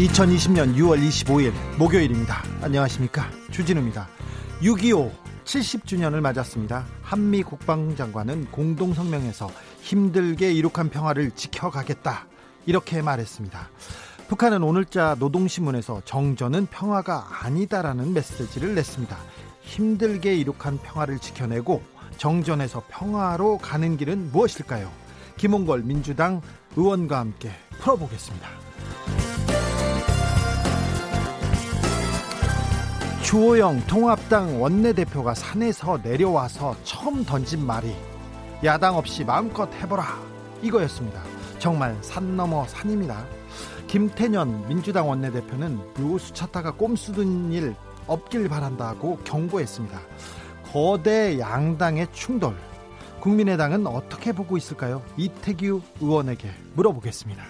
(2020년 6월 25일) 목요일입니다. 안녕하십니까, 주진우입니다. 6.25 70주년을 맞았습니다. 한미 국방장관은 공동성명에서 힘들게 이룩한 평화를 지켜가겠다, 이렇게 말했습니다. 북한은 오늘자 노동신문에서 정전은 평화가 아니다라는 메시지를 냈습니다. 힘들게 이룩한 평화를 지켜내고 정전에서 평화로 가는 길은 무엇일까요? 김홍걸 민주당 의원과 함께 풀어보겠습니다. 주호영 통합당 원내대표가 산에서 내려와서 처음 던진 말이 야당 없이 마음껏 해보라, 이거였습니다. 정말 산 넘어 산입니다. 김태년 민주당 원내대표는 묘수 찾다가 꼼수 든 일 없길 바란다고 경고했습니다. 거대 양당의 충돌, 국민의당은 어떻게 보고 있을까요? 이태규 의원에게 물어보겠습니다.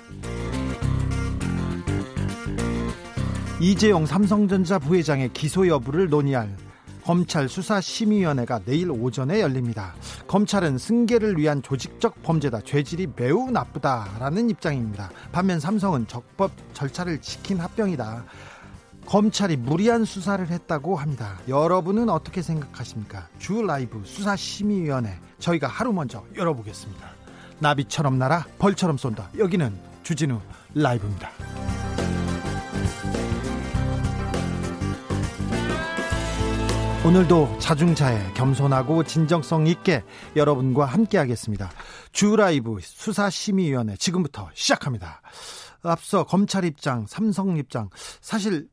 이재용 삼성전자 부회장의 기소 여부를 논의할 검찰 수사심의위원회가 내일 오전에 열립니다. 검찰은 승계를 위한 조직적 범죄다, 죄질이 매우 나쁘다라는 입장입니다. 반면 삼성은 적법 절차를 지킨 합병이다, 검찰이 무리한 수사를 했다고 합니다. 여러분은 어떻게 생각하십니까? 주 라이브 수사심의위원회, 저희가 하루 먼저 열어보겠습니다. 나비처럼 날아 벌처럼 쏜다. 여기는 주진우 라이브입니다. 오늘도 자중자애, 겸손하고 진정성 있게 여러분과 함께하겠습니다. 주 라이브 수사심의위원회 지금부터 시작합니다. 앞서 검찰 입장, 삼성 입장, 사실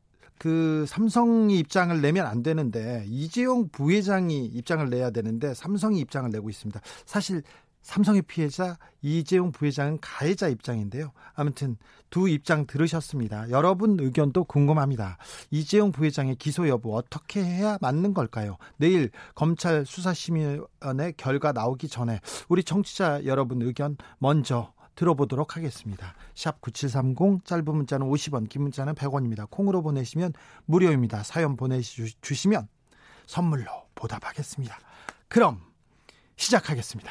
삼성이 입장을 내면 안 되는데 이재용 부회장이 입장을 내야 되는데 삼성이 입장을 내고 있습니다. 사실 삼성의 피해자, 이재용 부회장은 가해자 입장인데요. 아무튼 두 입장 들으셨습니다. 여러분 의견도 궁금합니다. 이재용 부회장의 기소 여부 어떻게 해야 맞는 걸까요? 내일 검찰 수사심의위원회 결과 나오기 전에 우리 청취자 여러분 의견 먼저 들어보도록 하겠습니다. 샵 9730, 짧은 문자는 50원, 긴 문자는 100원입니다. 콩으로 보내시면 무료입니다. 사연 보내주시면 선물로 보답하겠습니다. 그럼 시작하겠습니다.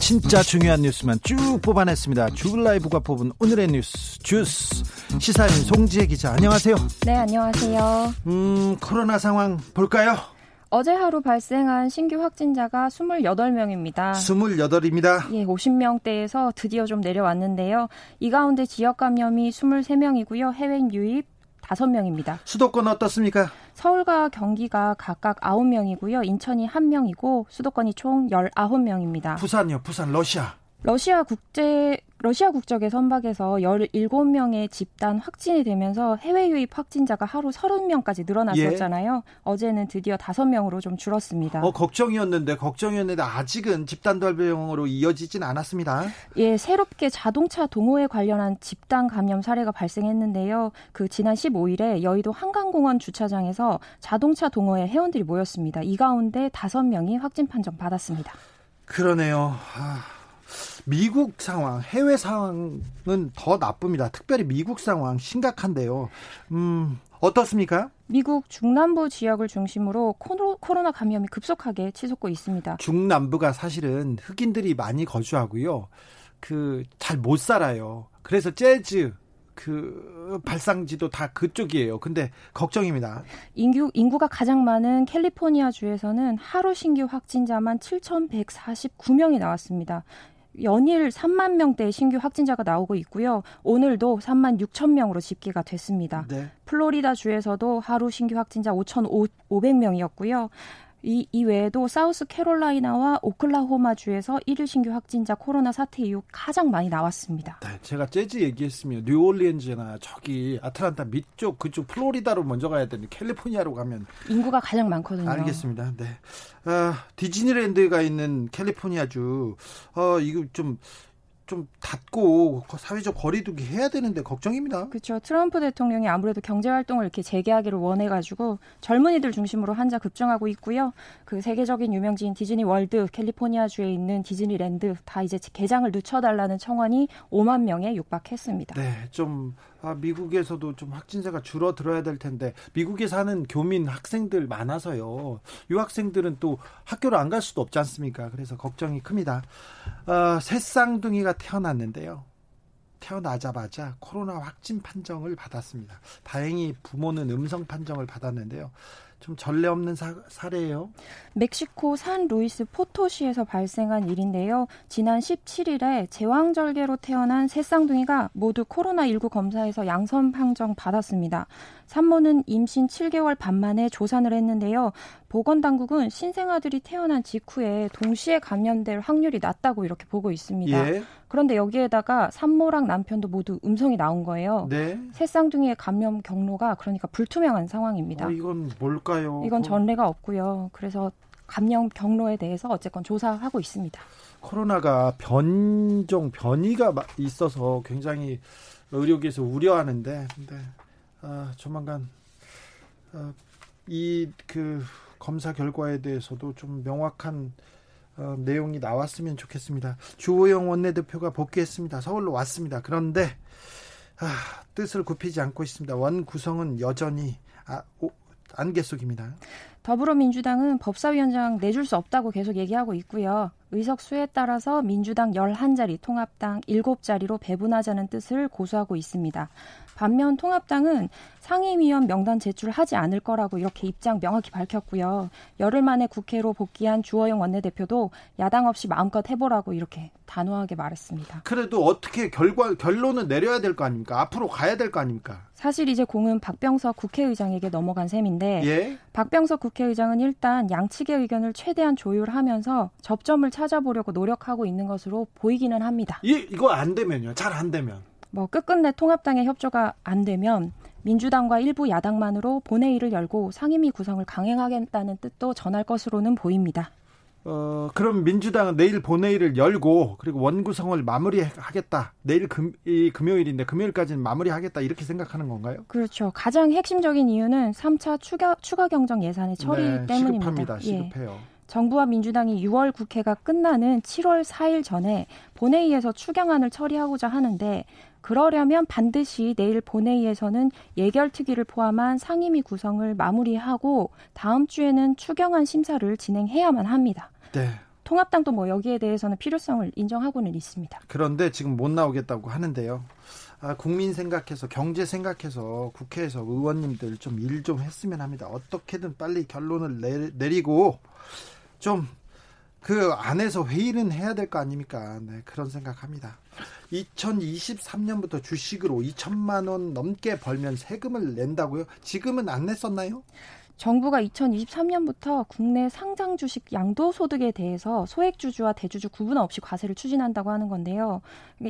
진짜 중요한 뉴스만 쭉 뽑아냈습니다. 주 라이브가 뽑은 오늘의 뉴스 주스. 시사인 송지혜 기자, 안녕하세요. 네, 안녕하세요. 코로나 상황 볼까요? 어제 하루 발생한 신규 확진자가 28명입니다. 28입니다. 예, 50명대에서 드디어 좀 내려왔는데요. 이 가운데 지역 감염이 23명이고요. 해외 유입 5명입니다. 수도권 어떻습니까? 서울과 경기가 각각 9명이고요. 인천이 1명이고 수도권이 총 19명입니다. 부산요? 부산 러시아 국적의 선박에서 17명의 집단 확진이 되면서 해외 유입 확진자가 하루 30명까지 늘어났었잖아요. 예. 어제는 드디어 5명으로 좀 줄었습니다. 걱정이었는데 아직은 집단 발병으로 이어지진 않았습니다. 예, 새롭게 자동차 동호회 관련한 집단 감염 사례가 발생했는데요. 그 지난 15일에 여의도 한강공원 주차장에서 자동차 동호회 회원들이 모였습니다. 이 가운데 5명이 확진 판정 받았습니다. 그러네요. 미국 상황, 해외 상황은 더 나쁩니다. 특별히 미국 상황 심각한데요. 어떻습니까? 미국 중남부 지역을 중심으로 코로나 감염이 급속하게 치솟고 있습니다. 중남부가 사실은 흑인들이 많이 거주하고요. 잘 못 살아요. 그래서 재즈 발상지도 다 그쪽이에요. 근데 걱정입니다. 인구가 가장 많은 캘리포니아 주에서는 하루 신규 확진자만 7,149명이 나왔습니다. 연일 3만 명대 신규 확진자가 나오고 있고요. 오늘도 3만 6천 명으로 집계가 됐습니다. 네. 플로리다 주에서도 하루 신규 확진자 5,500명이었고요. 이 외에도 사우스캐롤라이나와 오클라호마 주에서 1일 신규 확진자 코로나 사태 이후 가장 많이 나왔습니다. 네, 제가 재즈 얘기했으면 뉴올리언즈나 저기 아틀란타 밑쪽 그쪽 플로리다로 먼저 가야 되는데 캘리포니아로 가면 인구가 가장 많거든요. 알겠습니다. 네, 디즈니랜드가 있는 캘리포니아 주 이거 좀 닫고 사회적 거리두기 해야 되는데 걱정입니다. 그렇죠. 트럼프 대통령이 아무래도 경제활동을 이렇게 재개하기를 원해가지고 젊은이들 중심으로 한자 급증하고 있고요. 그 세계적인 유명지인 디즈니월드, 캘리포니아주에 있는 디즈니랜드 다 이제 개장을 늦춰달라는 청원이 5만 명에 육박했습니다. 네, 좀 미국에서도 좀 확진자가 줄어들어야 될 텐데 미국에 사는 교민 학생들 많아서요. 유학생들은 또 학교를 안 갈 수도 없지 않습니까? 그래서 걱정이 큽니다. 새 쌍둥이가 태어났는데요. 태어나자마자 코로나 확진 판정을 받았습니다. 다행히 부모는 음성 판정을 받았는데요. 좀 전례 없는 사례예요. 멕시코 산루이스 포토시에서 발생한 일인데요. 지난 17일에 제왕절개로 태어난 세 쌍둥이가 모두 코로나19 검사에서 양성 판정 받았습니다. 산모는 임신 7개월 반 만에 조산을 했는데요. 보건당국은 신생아들이 태어난 직후에 동시에 감염될 확률이 낮다고 이렇게 보고 있습니다. 예. 그런데 여기에다가 산모랑 남편도 모두 음성이 나온 거예요. 네. 새 쌍둥이의 감염 경로가 그러니까 불투명한 상황입니다. 이건 뭘까요? 이건 전례가 없고요. 그래서 감염 경로에 대해서 어쨌건 조사하고 있습니다. 코로나가 변이가 있어서 굉장히 의료계에서 우려하는데 조만간 검사 결과에 대해서도 좀 명확한 내용이 나왔으면 좋겠습니다. 주호영 원내대표가 복귀했습니다. 서울로 왔습니다. 그런데 뜻을 굽히지 않고 있습니다. 원 구성은 여전히 안개 속입니다. 더불어민주당은 법사위원장 내줄 수 없다고 계속 얘기하고 있고요. 의석수에 따라서 민주당 11자리, 통합당 7자리로 배분하자는 뜻을 고수하고 있습니다. 반면 통합당은 상임위원 명단 제출하지 않을 거라고 이렇게 입장 명확히 밝혔고요. 열흘 만에 국회로 복귀한 주호영 원내대표도 야당 없이 마음껏 해보라고 이렇게 단호하게 말했습니다. 그래도 어떻게 결론은 내려야 될 거 아닙니까? 앞으로 가야 될 거 아닙니까? 사실 이제 공은 박병석 국회의장에게 넘어간 셈인데 예? 박병석 국회의장은 일단 양측의 의견을 최대한 조율하면서 접점을 찾아보려고 노력하고 있는 것으로 보이기는 합니다. 이거 안 되면요? 잘 안 되면? 끝끝내 통합당의 협조가 안 되면 민주당과 일부 야당만으로 본회의를 열고 상임위 구성을 강행하겠다는 뜻도 전할 것으로는 보입니다. 그럼 민주당은 내일 본회의를 열고 그리고 원구성을 마무리하겠다. 내일 금요일인데 금요일까지는 마무리하겠다 이렇게 생각하는 건가요? 그렇죠. 가장 핵심적인 이유는 3차 추가 경정 예산의 처리 때문입니다. 시급합니다. 시급해요. 예. 정부와 민주당이 6월 국회가 끝나는 7월 4일 전에 본회의에서 추경안을 처리하고자 하는데 그러려면 반드시 내일 본회의에서는 예결특위를 포함한 상임위 구성을 마무리하고 다음 주에는 추경안 심사를 진행해야만 합니다. 네. 통합당도 여기에 대해서는 필요성을 인정하고는 있습니다. 그런데 지금 못 나오겠다고 하는데요. 국민 생각해서 경제 생각해서 국회에서 의원님들 좀 일 좀 했으면 합니다. 어떻게든 빨리 결론을 내리고 좀 그 안에서 회의는 해야 될 거 아닙니까? 네, 그런 생각합니다. 2023년부터 주식으로 2천만 원 넘게 벌면 세금을 낸다고요? 지금은 안 냈었나요? 정부가 2023년부터 국내 상장 주식 양도소득에 대해서 소액주주와 대주주 구분 없이 과세를 추진한다고 하는 건데요.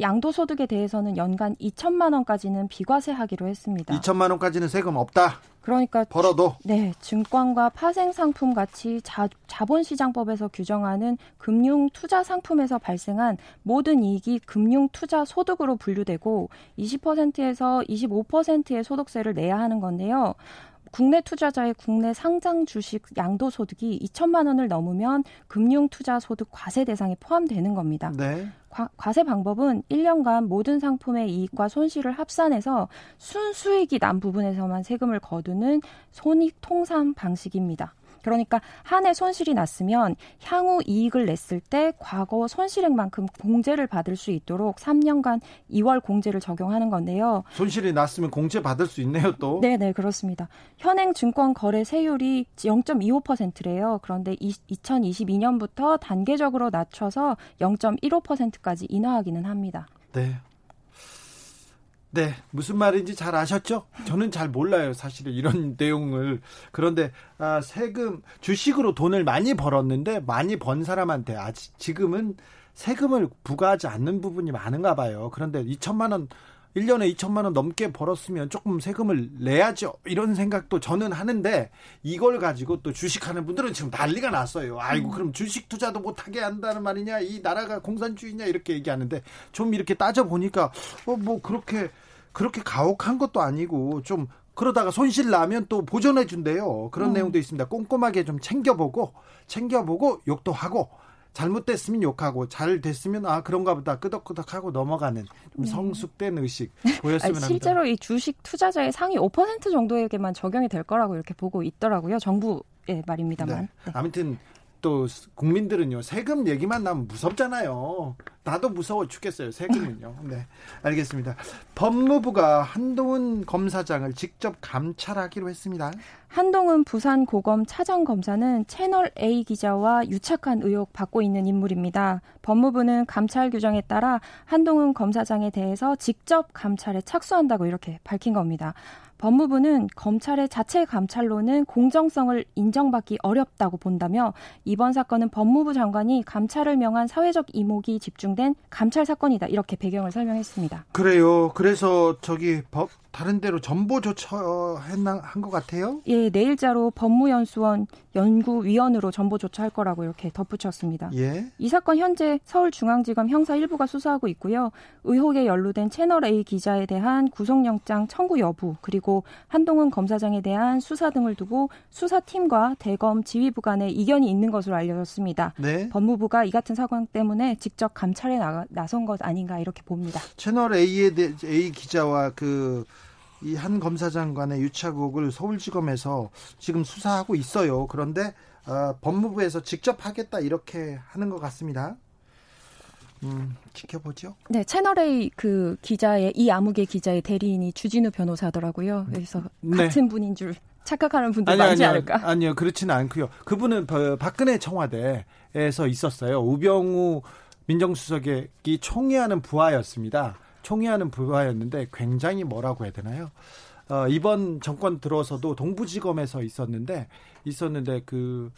양도소득에 대해서는 연간 2천만 원까지는 비과세하기로 했습니다. 2천만 원까지는 세금 없다? 그러니까 벌어도? 네, 증권과 파생상품 같이 자본시장법에서 규정하는 금융투자상품에서 발생한 모든 이익이 금융투자소득으로 분류되고 20%에서 25%의 소득세를 내야 하는 건데요. 국내 투자자의 국내 상장 주식 양도소득이 2천만 원을 넘으면 금융투자소득 과세 대상에 포함되는 겁니다. 네. 과세 방법은 1년간 모든 상품의 이익과 손실을 합산해서 순수익이 난 부분에서만 세금을 거두는 손익통산 방식입니다. 그러니까 한 해 손실이 났으면 향후 이익을 냈을 때 과거 손실액만큼 공제를 받을 수 있도록 3년간 2월 공제를 적용하는 건데요. 손실이 났으면 공제 받을 수 있네요, 또. 네, 그렇습니다. 현행 증권 거래 세율이 0.25%래요. 그런데 2022년부터 단계적으로 낮춰서 0.15%까지 인하하기는 합니다. 네, 무슨 말인지 잘 아셨죠? 저는 잘 몰라요, 사실은 이런 내용을. 그런데 세금, 주식으로 돈을 많이 벌었는데 많이 번 사람한테 아직 지금은 세금을 부과하지 않는 부분이 많은가 봐요. 그런데 2천만 원, 1년에 2천만 원 넘게 벌었으면 조금 세금을 내야죠. 이런 생각도 저는 하는데 이걸 가지고 또 주식하는 분들은 지금 난리가 났어요. 아이고, 그럼 주식 투자도 못하게 한다는 말이냐, 이 나라가 공산주의냐, 이렇게 얘기하는데 좀 이렇게 따져보니까 그렇게 가혹한 것도 아니고 좀 그러다가 손실 나면 또 보전해 준대요. 그런 내용도 있습니다. 꼼꼼하게 좀 챙겨보고 욕도 하고 잘못됐으면 욕하고 잘 됐으면 그런가 보다 끄덕끄덕하고 넘어가는 좀 성숙된 의식 보였으면 합니다. 실제로 이 주식 투자자의 상위 5% 정도에게만 적용이 될 거라고 이렇게 보고 있더라고요. 정부의 말입니다만. 네. 아무튼 또 국민들은요, 세금 얘기만 나면 무섭잖아요. 나도 무서워 죽겠어요, 세금은요. 네, 알겠습니다. 법무부가 한동훈 검사장을 직접 감찰하기로 했습니다. 한동훈 부산고검 차장검사는 채널A 기자와 유착한 의혹 받고 있는 인물입니다. 법무부는 감찰 규정에 따라 한동훈 검사장에 대해서 직접 감찰에 착수한다고 이렇게 밝힌 겁니다. 법무부는 검찰의 자체 감찰로는 공정성을 인정받기 어렵다고 본다며 이번 사건은 법무부 장관이 감찰을 명한 사회적 이목이 집중된 감찰 사건이다, 이렇게 배경을 설명했습니다. 그래요. 그래서 다른 데로 전보 조처한 것 같아요? 예, 내일자로 법무연수원 연구위원으로 전보 조처할 거라고 이렇게 덧붙였습니다. 예. 이 사건 현재 서울중앙지검 형사 1부가 수사하고 있고요. 의혹에 연루된 채널A 기자에 대한 구속영장 청구 여부, 그리고 한동훈 검사장에 대한 수사 등을 두고 수사팀과 대검 지휘부 간에 이견이 있는 것으로 알려졌습니다. 네. 법무부가 이 같은 상황 때문에 직접 감찰에 나선 것 아닌가, 이렇게 봅니다. 채널A 기자와 이 한 검사장 간의 유착 의혹을 서울지검에서 지금 수사하고 있어요. 그런데 법무부에서 직접 하겠다, 이렇게 하는 것 같습니다. 지켜보죠. 네, 채널A 기자의 이 암흑의 기자의 대리인이 주진우 변호사더라고요. 그래서 같은 분인 줄 착각하는 분들 많지 않을까? 아니요, 그렇지는 않고요. 그분은 박근혜 청와대에서 있었어요. 우병우 민정수석이 총회하는 부하였습니다. 총회하는 부하였는데 굉장히 뭐라고 해야 되나요? 이번 정권 들어서도 동부지검에서 있었는데 그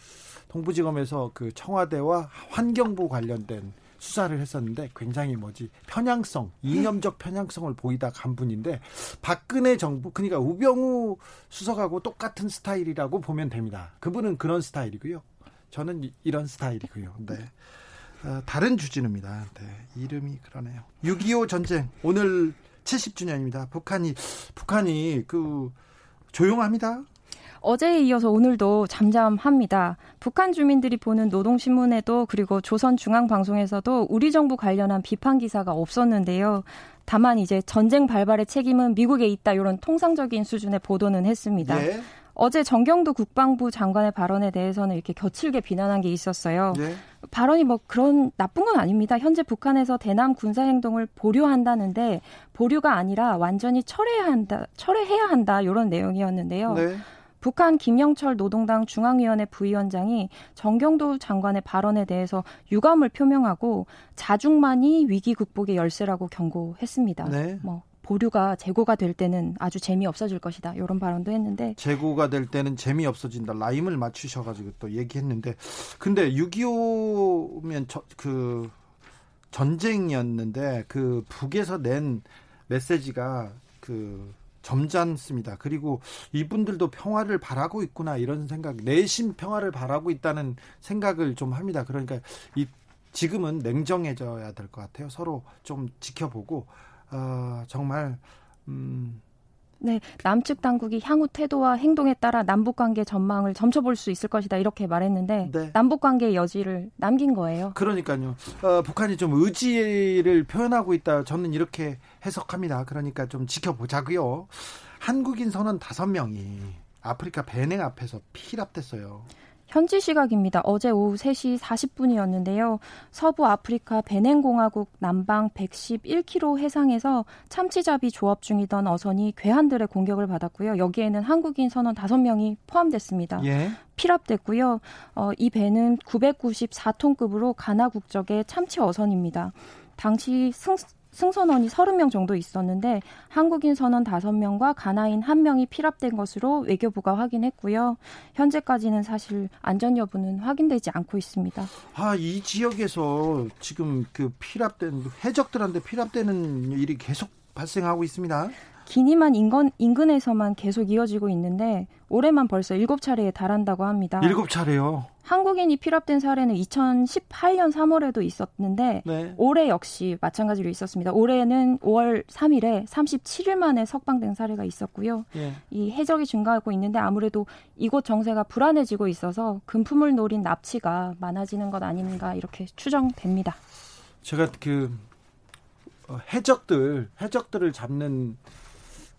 동부지검에서 그 청와대와 환경부 관련된 수사를 했었는데 굉장히 이념적 편향성을 보이다 간 분인데 박근혜 정부, 그러니까 우병우 수석하고 똑같은 스타일이라고 보면 됩니다. 그분은 그런 스타일이고요. 저는 이런 스타일이고요. 네. 다른 주진우입니다. 네, 이름이 그러네요. 6.25 전쟁 오늘 70주년입니다. 북한이 조용합니다. 어제에 이어서 오늘도 잠잠합니다. 북한 주민들이 보는 노동신문에도 그리고 조선중앙방송에서도 우리 정부 관련한 비판 기사가 없었는데요. 다만 이제 전쟁 발발의 책임은 미국에 있다, 이런 통상적인 수준의 보도는 했습니다. 예. 어제 정경도 국방부 장관의 발언에 대해서는 이렇게 거칠게 비난한 게 있었어요. 예. 발언이 그런 나쁜 건 아닙니다. 현재 북한에서 대남 군사 행동을 보류한다는데 보류가 아니라 완전히 철회해야 한다 이런 내용이었는데요. 네. 북한 김영철 노동당 중앙위원회 부위원장이 정경도 장관의 발언에 대해서 유감을 표명하고 자중만이 위기 극복의 열쇠라고 경고했습니다. 네. 보류가 재고가 될 때는 아주 재미없어질 것이다, 이런 발언도 했는데. 재고가 될 때는 재미없어진다. 라임을 맞추셔가지고 또 얘기했는데. 근데 6.25면 전쟁이었는데 북에서 낸 메시지가 점잖습니다. 그리고 이분들도 평화를 바라고 있구나, 이런 생각, 내심 평화를 바라고 있다는 생각을 좀 합니다. 그러니까 지금은 냉정해져야 될 것 같아요. 서로 좀 지켜보고. 정말 네, 남측 당국이 향후 태도와 행동에 따라 남북관계 전망을 점쳐볼 수 있을 것이다, 이렇게 말했는데 네. 남북관계의 여지를 남긴 거예요. 그러니까요. 북한이 좀 의지를 표현하고 있다, 저는 이렇게 해석합니다. 그러니까 좀 지켜보자고요. 한국인 선원 5명이 아프리카 베냉 앞에서 피랍됐어요. 현지 시각입니다. 어제 오후 3시 40분이었는데요. 서부 아프리카 베냉 공화국 남방 111km 해상에서 참치잡이 조업 중이던 어선이 괴한들의 공격을 받았고요. 여기에는 한국인 선원 5명이 포함됐습니다. 예. 피랍됐고요. 이 배는 994톤급으로 가나 국적의 참치 어선입니다. 당시 승선원이 30명 정도 있었는데 한국인 선원 5명과 가나인 1명이 피랍된 것으로 외교부가 확인했고요. 현재까지는 사실 안전 여부는 확인되지 않고 있습니다. 아, 이 지역에서 지금 그 피랍된 해적들한테 피랍되는 일이 계속 발생하고 있습니다. 기니만 인근에서만 계속 이어지고 있는데 올해만 벌써 7차례에 달한다고 합니다. 7차례요? 한국인이 피랍된 사례는 2018년 3월에도 있었는데 네. 올해 역시 마찬가지로 있었습니다. 올해는 5월 3일에 37일 만에 석방된 사례가 있었고요. 예. 이 해적이 증가하고 있는데 아무래도 이곳 정세가 불안해지고 있어서 금품을 노린 납치가 많아지는 것 아닌가 이렇게 추정됩니다. 제가 그 해적들을 잡는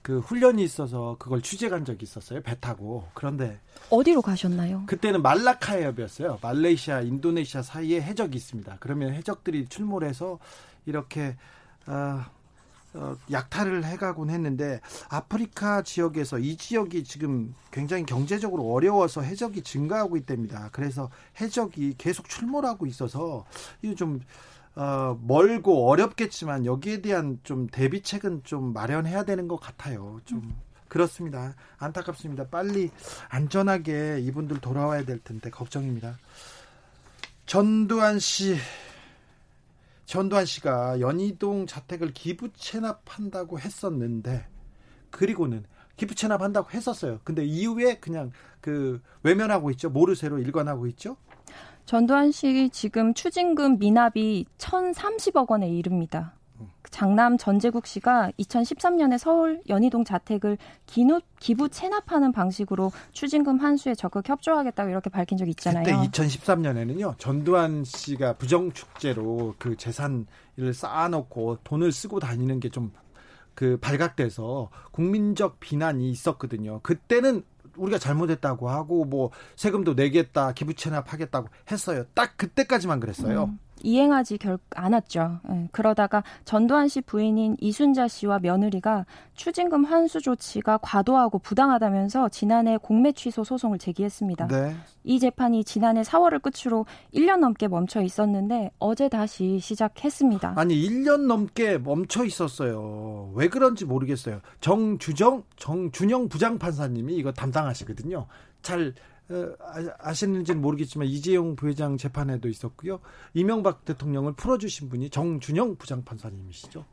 그 훈련이 있어서 그걸 취재 간 적이 있었어요. 배 타고. 그런데 어디로 가셨나요? 그때는 말라카 해협이었어요. 말레이시아, 인도네시아 사이에 해적이 있습니다. 그러면 해적들이 출몰해서 이렇게 약탈을 해가곤 했는데 아프리카 지역에서 이 지역이 지금 굉장히 경제적으로 어려워서 해적이 증가하고 있답니다. 그래서 해적이 계속 출몰하고 있어서 이거 좀 멀고 어렵겠지만 여기에 대한 좀 대비책은 좀 마련해야 되는 것 같아요. 좀 그렇습니다. 안타깝습니다. 빨리 안전하게 이분들 돌아와야 될 텐데 걱정입니다. 전두환 씨가 연희동 자택을 기부 체납한다고 했었는데 그리고는 기부 체납한다고 했었어요. 근데 이후에 그냥 그 외면하고 있죠. 모르쇠로 일관하고 있죠. 전두환 씨 지금 추징금 미납이 1,030억 원에 이릅니다. 장남 전재국 씨가 2013년에 서울 연희동 자택을 기부 체납하는 방식으로 추징금 환수에 적극 협조하겠다고 이렇게 밝힌 적이 있잖아요. 그때 2013년에는요. 전두환 씨가 부정축제로 그 재산을 쌓아놓고 돈을 쓰고 다니는 게 좀 그 발각돼서 국민적 비난이 있었거든요. 그때는 우리가 잘못했다고 하고 뭐 세금도 내겠다, 기부 체납하겠다고 했어요. 딱 그때까지만 그랬어요. 이행하지 않았죠. 그러다가 전두환 씨 부인인 이순자 씨와 며느리가 추징금 환수 조치가 과도하고 부당하다면서 지난해 공매 취소 소송을 제기했습니다. 네. 이 재판이 지난해 4월을 끝으로 1년 넘게 멈춰 있었는데 어제 다시 시작했습니다. 아니 1년 넘게 멈춰 있었어요. 왜 그런지 모르겠어요. 정준영 부장판사님이 이거 담당하시거든요. 잘 아시는지는 모르겠지만 이재용 부회장 재판에도 있었고요. 이명박 대통령을 풀어주신 분이 정준영 부장판사님이시죠.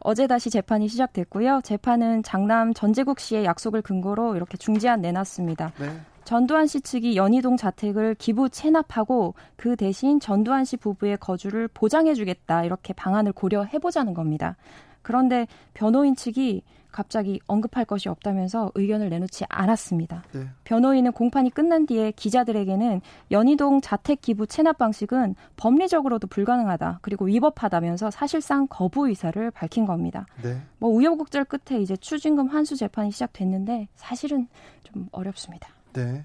어제 다시 재판이 시작됐고요. 재판은 장남 전재국 씨의 약속을 근거로 이렇게 중지한 내놨습니다. 네. 전두환 씨 측이 연희동 자택을 기부 체납하고 그 대신 전두환 씨 부부의 거주를 보장해주겠다 이렇게 방안을 고려해보자는 겁니다. 그런데 변호인 측이 갑자기 언급할 것이 없다면서 의견을 내놓지 않았습니다. 네. 변호인은 공판이 끝난 뒤에 기자들에게는 연희동 자택 기부 체납 방식은 법리적으로도 불가능하다. 그리고 위법하다면서 사실상 거부 의사를 밝힌 겁니다. 네. 뭐 우여곡절 끝에 이제 추징금 환수 재판이 시작됐는데 사실은 좀 어렵습니다. 네.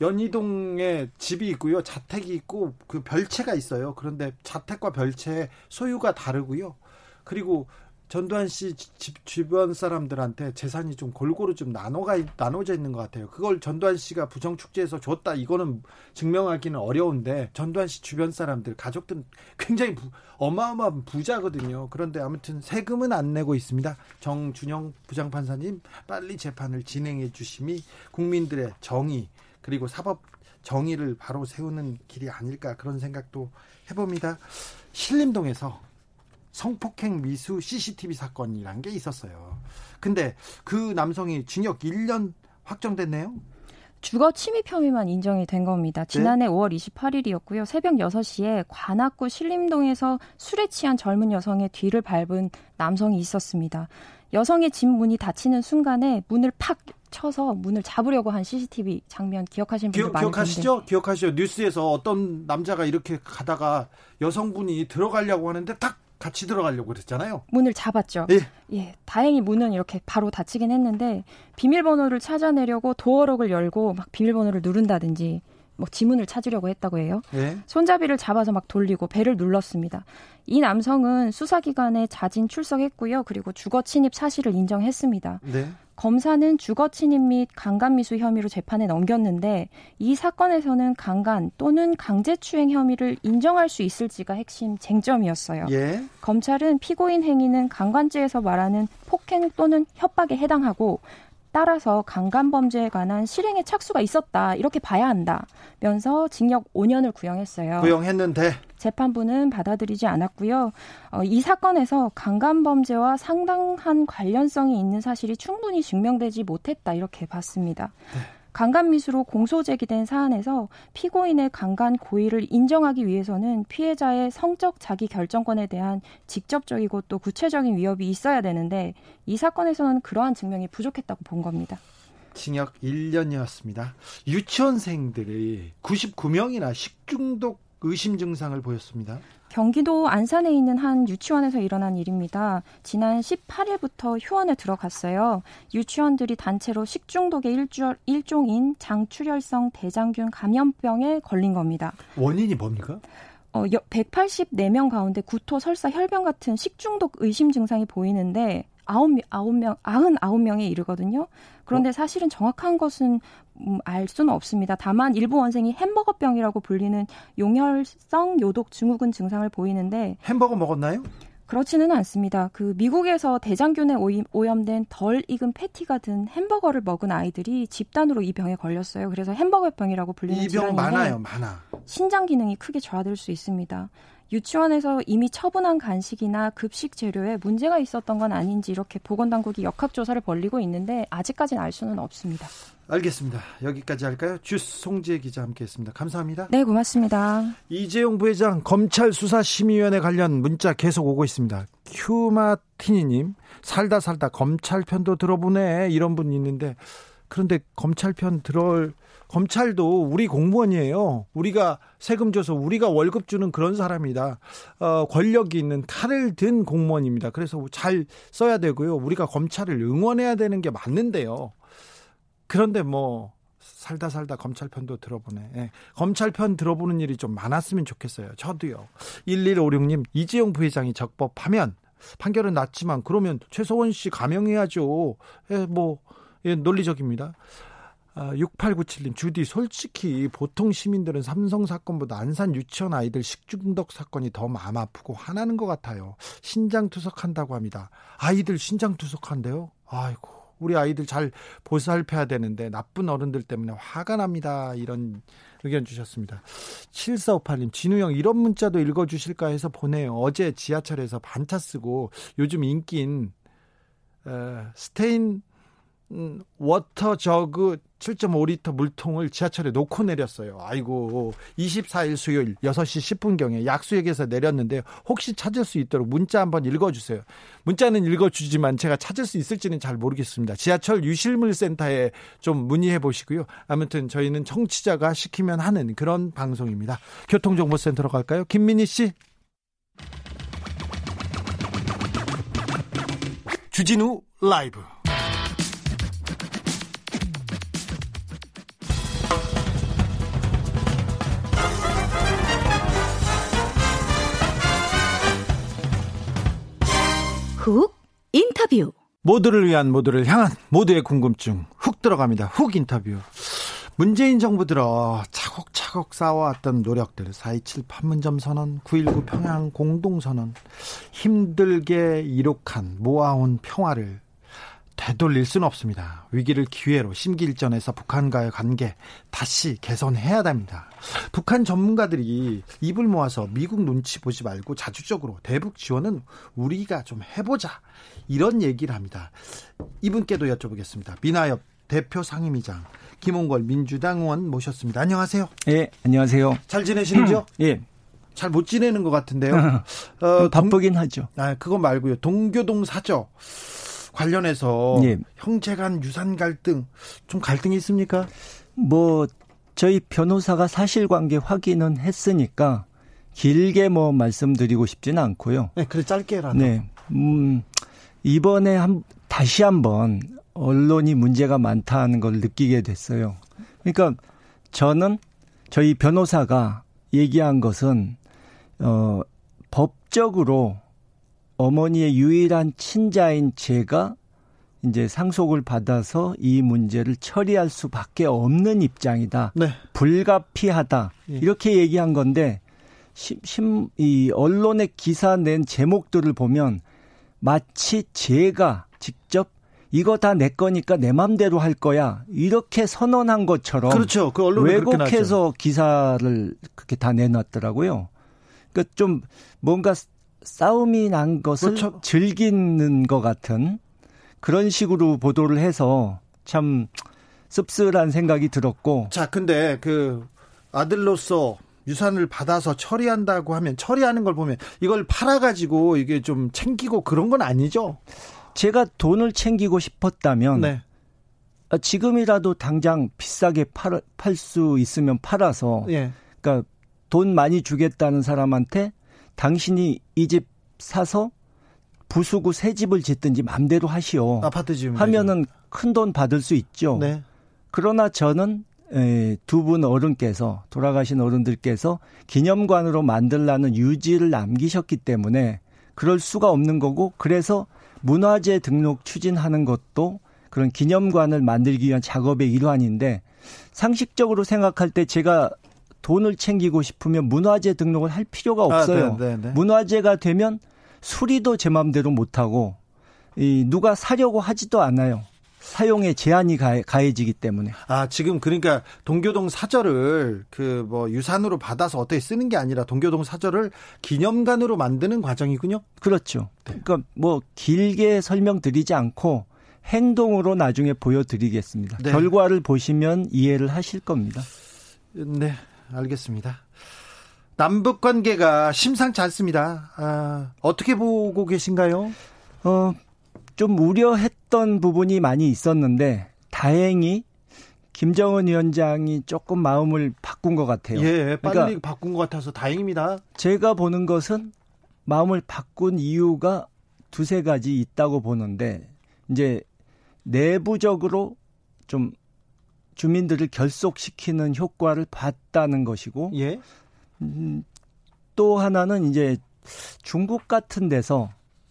연희동에 집이 있고요. 자택이 있고 그 별채가 있어요. 그런데 자택과 별채의 소유가 다르고요. 그리고 전두환 씨 집 주변 사람들한테 재산이 좀 골고루 좀 나눠져 있는 것 같아요. 그걸 전두환 씨가 부정축제에서 줬다. 이거는 증명하기는 어려운데 전두환 씨 주변 사람들, 가족들은 굉장히 어마어마한 부자거든요. 그런데 아무튼 세금은 안 내고 있습니다. 정준영 부장판사님 빨리 재판을 진행해 주심이 국민들의 정의 그리고 사법 정의를 바로 세우는 길이 아닐까 그런 생각도 해봅니다. 신림동에서 성폭행 미수 CCTV 사건이란 게 있었어요. 근데 그 남성이 징역 1년 확정됐네요. 주거 침입 혐의만 인정이 된 겁니다. 지난해 네? 5월 28일이었고요. 새벽 6시에 관악구 신림동에서 술에 취한 젊은 여성의 뒤를 밟은 남성이 있었습니다. 여성의 집 문이 닫히는 순간에 문을 팍 쳐서 문을 잡으려고 한 CCTV 장면 기억하시는 분들 많을 텐데. 기억하시죠? 뉴스에서 어떤 남자가 이렇게 가다가 여성분이 들어가려고 하는데 딱 같이 들어가려고 그랬잖아요. 문을 잡았죠. 예. 예, 다행히 문은 이렇게 바로 닫히긴 했는데 비밀번호를 찾아내려고 도어록을 열고 막 비밀번호를 누른다든지 뭐 지문을 찾으려고 했다고 해요. 예. 손잡이를 잡아서 막 돌리고 벨을 눌렀습니다. 이 남성은 수사기관에 자진 출석했고요. 그리고 주거 침입 사실을 인정했습니다. 네. 검사는 주거 침입 및 강간미수 혐의로 재판에 넘겼는데 이 사건에서는 강간 또는 강제추행 혐의를 인정할 수 있을지가 핵심 쟁점이었어요. 예. 검찰은 피고인 행위는 강간죄에서 말하는 폭행 또는 협박에 해당하고 따라서 강간범죄에 관한 실행의 착수가 있었다. 이렇게 봐야 한다면서 징역 5년을 구형했어요. 구형했는데 재판부는 받아들이지 않았고요. 이 사건에서 강간범죄와 상당한 관련성이 있는 사실이 충분히 증명되지 못했다. 이렇게 봤습니다. 네. 강간미수로 공소 제기된 사안에서 피고인의 강간 고의를 인정하기 위해서는 피해자의 성적 자기 결정권에 대한 직접적이고 또 구체적인 위협이 있어야 되는데 이 사건에서는 그러한 증명이 부족했다고 본 겁니다. 징역 1년이었습니다. 유치원생들이 99명이나 식중독 의심 증상을 보였습니다. 경기도 안산에 있는 한 유치원에서 일어난 일입니다. 지난 18일부터 휴원에 들어갔어요. 유치원들이 단체로 식중독의 일종인 장출혈성 대장균 감염병에 걸린 겁니다. 원인이 뭡니까? 184명 가운데 구토, 설사, 혈변 같은 식중독 의심 증상이 보이는데 99명에 이르거든요. 그런데 사실은 정확한 것은 알 수는 없습니다. 다만 일부 원생이 햄버거병이라고 불리는 용혈성 요독 증후군 증상을 보이는데 햄버거 먹었나요? 그렇지는 않습니다. 그 미국에서 대장균에 오염된 덜 익은 패티가 든 햄버거를 먹은 아이들이 집단으로 이 병에 걸렸어요. 그래서 햄버거병이라고 불리는 질환인데 이 병 많아요. 신장 기능이 크게 저하될 수 있습니다. 유치원에서 이미 처분한 간식이나 급식 재료에 문제가 있었던 건 아닌지 이렇게 보건당국이 역학조사를 벌이고 있는데 아직까지는 알 수는 없습니다. 알겠습니다. 여기까지 할까요? 주스 송지혜 기자 함께했습니다. 감사합니다. 네, 고맙습니다. 이재용 부회장 검찰 수사심의위원회 관련 문자 계속 오고 있습니다. 큐마티니님, 살다 검찰 편도 들어보네, 이런 분이 있는데 그런데 검찰도 우리 공무원이에요. 우리가 세금 줘서 우리가 월급 주는 그런 사람이다. 권력이 있는 칼을 든 공무원입니다. 그래서 잘 써야 되고요. 우리가 검찰을 응원해야 되는 게 맞는데요. 그런데 뭐 살다 검찰 편도 들어보네. 예. 검찰 편 들어보는 일이 좀 많았으면 좋겠어요. 저도요. 1156님, 이재용 부회장이 적법하면 판결은 났지만 그러면 최소원 씨 감형해야죠. 논리적입니다. 6897님, 주디 솔직히 보통 시민들은 삼성 사건보다 안산 유치원 아이들 식중독 사건이 더 마음 아프고 화나는 것 같아요. 신장투석한다고 합니다. 아이들 신장투석한대요? 아이고, 우리 아이들 잘 보살펴야 되는데 나쁜 어른들 때문에 화가 납니다. 이런 의견 주셨습니다. 7458님, 진우 형 이런 문자도 읽어주실까 해서 보내요. 어제 지하철에서 반차 쓰고 요즘 인기인 스테인 워터 저그 7.5리터 물통을 지하철에 놓고 내렸어요. 아이고, 24일 수요일 6시 10분경에 약수역에서 내렸는데 혹시 찾을 수 있도록 문자 한번 읽어주세요. 문자는 읽어주지만 제가 찾을 수 있을지는 잘 모르겠습니다. 지하철 유실물센터에 좀 문의해 보시고요. 아무튼 저희는 청취자가 시키면 하는 그런 방송입니다. 교통정보센터로 갈까요? 김민희 씨. 주진우 라이브. 훅 인터뷰. 모두를 위한, 모두를 향한, 모두의 궁금증 훅 들어갑니다. 훅 인터뷰. 문재인 정부 들어 차곡차곡 쌓아왔던 노력들, 4.27 판문점 선언, 9.19 평양 공동선언, 힘들게 이룩한 모아온 평화를 되돌릴 수는 없습니다. 위기를 기회로 심기일전에서 북한과의 관계 다시 개선해야 됩니다. 북한 전문가들이 입을 모아서 미국 눈치 보지 말고 자주적으로 대북 지원은 우리가 좀 해보자, 이런 얘기를 합니다. 이분께도 여쭤보겠습니다. 민화협 대표 상임위장 김홍걸 민주당 의원 모셨습니다. 안녕하세요. 예, 안녕하세요. 잘 지내시는지요? 예. 잘 못 지내는 것 같은데요. 바쁘긴 하죠. 그거 말고요. 동교동 사저 관련해서 예, 형제 간 유산 갈등, 좀 갈등이 있습니까? 저희 변호사가 사실관계 확인은 했으니까 길게 뭐 말씀드리고 싶지는 않고요. 네, 그래 짧게라도. 네, 이번에 다시 한번 언론이 문제가 많다는 걸 느끼게 됐어요. 그러니까 저는 저희 변호사가 얘기한 것은 법적으로 어머니의 유일한 친자인 제가 이제 상속을 받아서 이 문제를 처리할 수밖에 없는 입장이다. 네. 불가피하다. 예. 이렇게 얘기한 건데 이 언론의 기사 낸 제목들을 보면 마치 제가 직접 이거 다 내 거니까 내 맘대로 할 거야 이렇게 선언한 것처럼 그렇죠. 그 언론은 왜곡해서 기사를 그렇게 다 내놨더라고요. 그러니까 좀 뭔가 싸움이 난 것을 그렇죠. 즐기는 것 같은 그런 식으로 보도를 해서 참 씁쓸한 생각이 들었고. 자, 근데 그 아들로서 유산을 받아서 처리한다고 하면 처리하는 걸 보면 이걸 팔아가지고 이게 좀 챙기고 그런 건 아니죠? 제가 돈을 챙기고 싶었다면 네. 지금이라도 당장 비싸게 팔 수 있으면 팔아서 예. 그러니까 돈 많이 주겠다는 사람한테 당신이 이 집 사서 부수고 새 집을 짓든지 맘대로 하시오. 아파트 지으면 하면은 큰 돈 받을 수 있죠. 네. 그러나 저는 두 분 어른께서 돌아가신 어른들께서 기념관으로 만들라는 유지를 남기셨기 때문에 그럴 수가 없는 거고 그래서 문화재 등록 추진하는 것도 그런 기념관을 만들기 위한 작업의 일환인데 상식적으로 생각할 때 제가 돈을 챙기고 싶으면 문화재 등록을 할 필요가 없어요. 네. 문화재가 되면 수리도 제 마음대로 못하고 누가 사려고 하지도 않아요. 사용에 제한이 가해지기 때문에. 아, 지금 그러니까 동교동 사절을 그 뭐 유산으로 받아서 어떻게 쓰는 게 아니라 동교동 사절을 기념관으로 만드는 과정이군요. 그렇죠. 네. 그러니까 뭐 길게 설명드리지 않고 행동으로 나중에 보여드리겠습니다. 네. 결과를 보시면 이해를 하실 겁니다. 네, 알겠습니다. 남북 관계가 심상치 않습니다. 아, 어떻게 보고 계신가요? 좀 우려했던 부분이 많이 있었는데 다행히 김정은 위원장이 조금 마음을 바꾼 것 같아요. 예, 빨리 그러니까 바꾼 것 같아서 다행입니다. 제가 보는 것은 마음을 바꾼 이유가 두세 가지 있다고 보는데 이제 내부적으로 좀 주민들을 결속시키는 효과를 봤다는 것이고 예. 또 하나는 이제 중국 같은 데서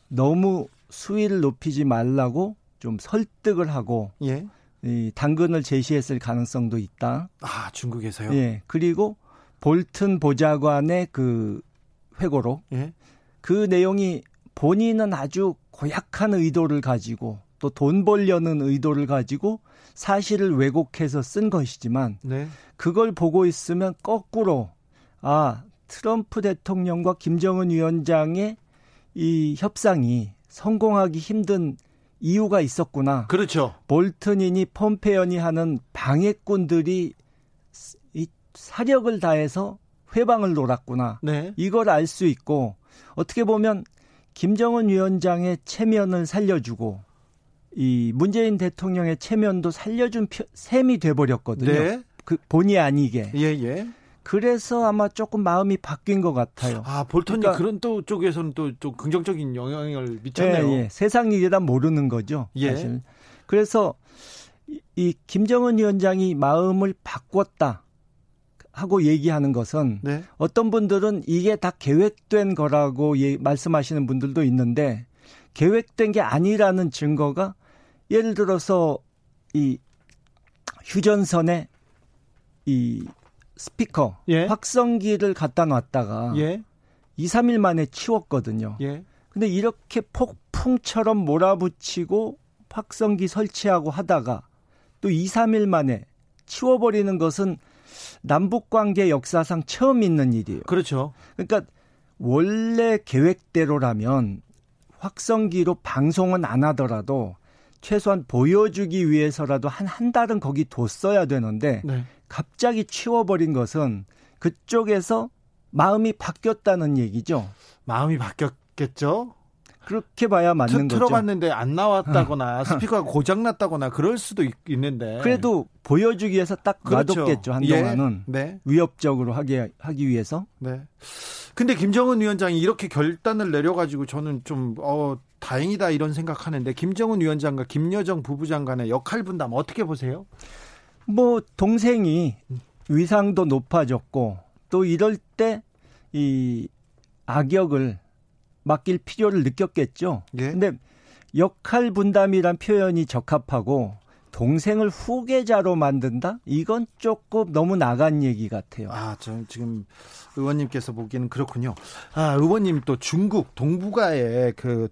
너무 수위를 높이지 말라고 좀 설득을 하고 예. 이 당근을 제시했을 가능성도 있다. 아, 중국에서요? 예. 그리고 볼튼 보좌관의 그 회고록 예. 그 내용이 본인은 아주 고약한 의도를 가지고 또 돈 벌려는 의도를 가지고 사실을 왜곡해서 쓴 것이지만 네. 그걸 보고 있으면 거꾸로 아, 트럼프 대통령과 김정은 위원장의 이 협상이 성공하기 힘든 이유가 있었구나. 그렇죠. 볼튼이니 폼페이니 하는 방해꾼들이 이 사력을 다해서 회방을 놀았구나. 네. 이걸 알 수 있고 어떻게 보면 김정은 위원장의 체면을 살려주고 이 문재인 대통령의 체면도 살려준 셈이 돼버렸거든요. 네. 그 본의 아니게. 예예. 그래서 아마 조금 마음이 바뀐 것 같아요. 아, 볼턴이 그러니까, 그런 또 쪽에서는 또 좀 긍정적인 영향을 미쳤네요. 예, 예. 세상 일이란 모르는 거죠. 예. 사실. 그래서 이 김정은 위원장이 마음을 바꿨다 하고 얘기하는 것은 네. 어떤 분들은 이게 다 계획된 거라고 말씀하시는 분들도 있는데 계획된 게 아니라는 증거가 예를 들어서 이 휴전선에 이 스피커, 예. 확성기를 갖다 놨다가 예. 2, 3일 만에 치웠거든요. 그런데 예. 이렇게 폭풍처럼 몰아붙이고 확성기 설치하고 하다가 또 2, 3일 만에 치워버리는 것은 남북관계 역사상 처음 있는 일이에요. 그렇죠. 그러니까 원래 계획대로라면 확성기로 방송은 안 하더라도 최소한 보여주기 위해서라도 한 달은 거기 뒀어야 되는데 네. 갑자기 치워버린 것은 그쪽에서 마음이 바뀌었다는 얘기죠. 마음이 바뀌었겠죠. 그렇게 봐야 맞는 거죠. 틀어봤는데 안 나왔다거나 스피커가 고장났다거나 그럴 수도 있는데. 그래도 보여주기 위해서 딱 놔뒀겠죠. 그렇죠. 한동안은. 예. 네. 위협적으로 하기 위해서. 네. 근데 김정은 위원장이 이렇게 결단을 내려가지고 저는 좀 다행이다 이런 생각하는데, 김정은 위원장과 김여정 부부장 간의 역할 분담 어떻게 보세요? 뭐 동생이 위상도 높아졌고 또 이럴 때 이 악역을 맡길 필요를 느꼈겠죠. 그런데 예? 역할 분담이란 표현이 적합하고 동생을 후계자로 만든다? 이건 조금 너무 나간 얘기 같아요. 아, 저 지금 의원님께서 보기에는 그렇군요. 아, 의원님 또 중국 동북아의 그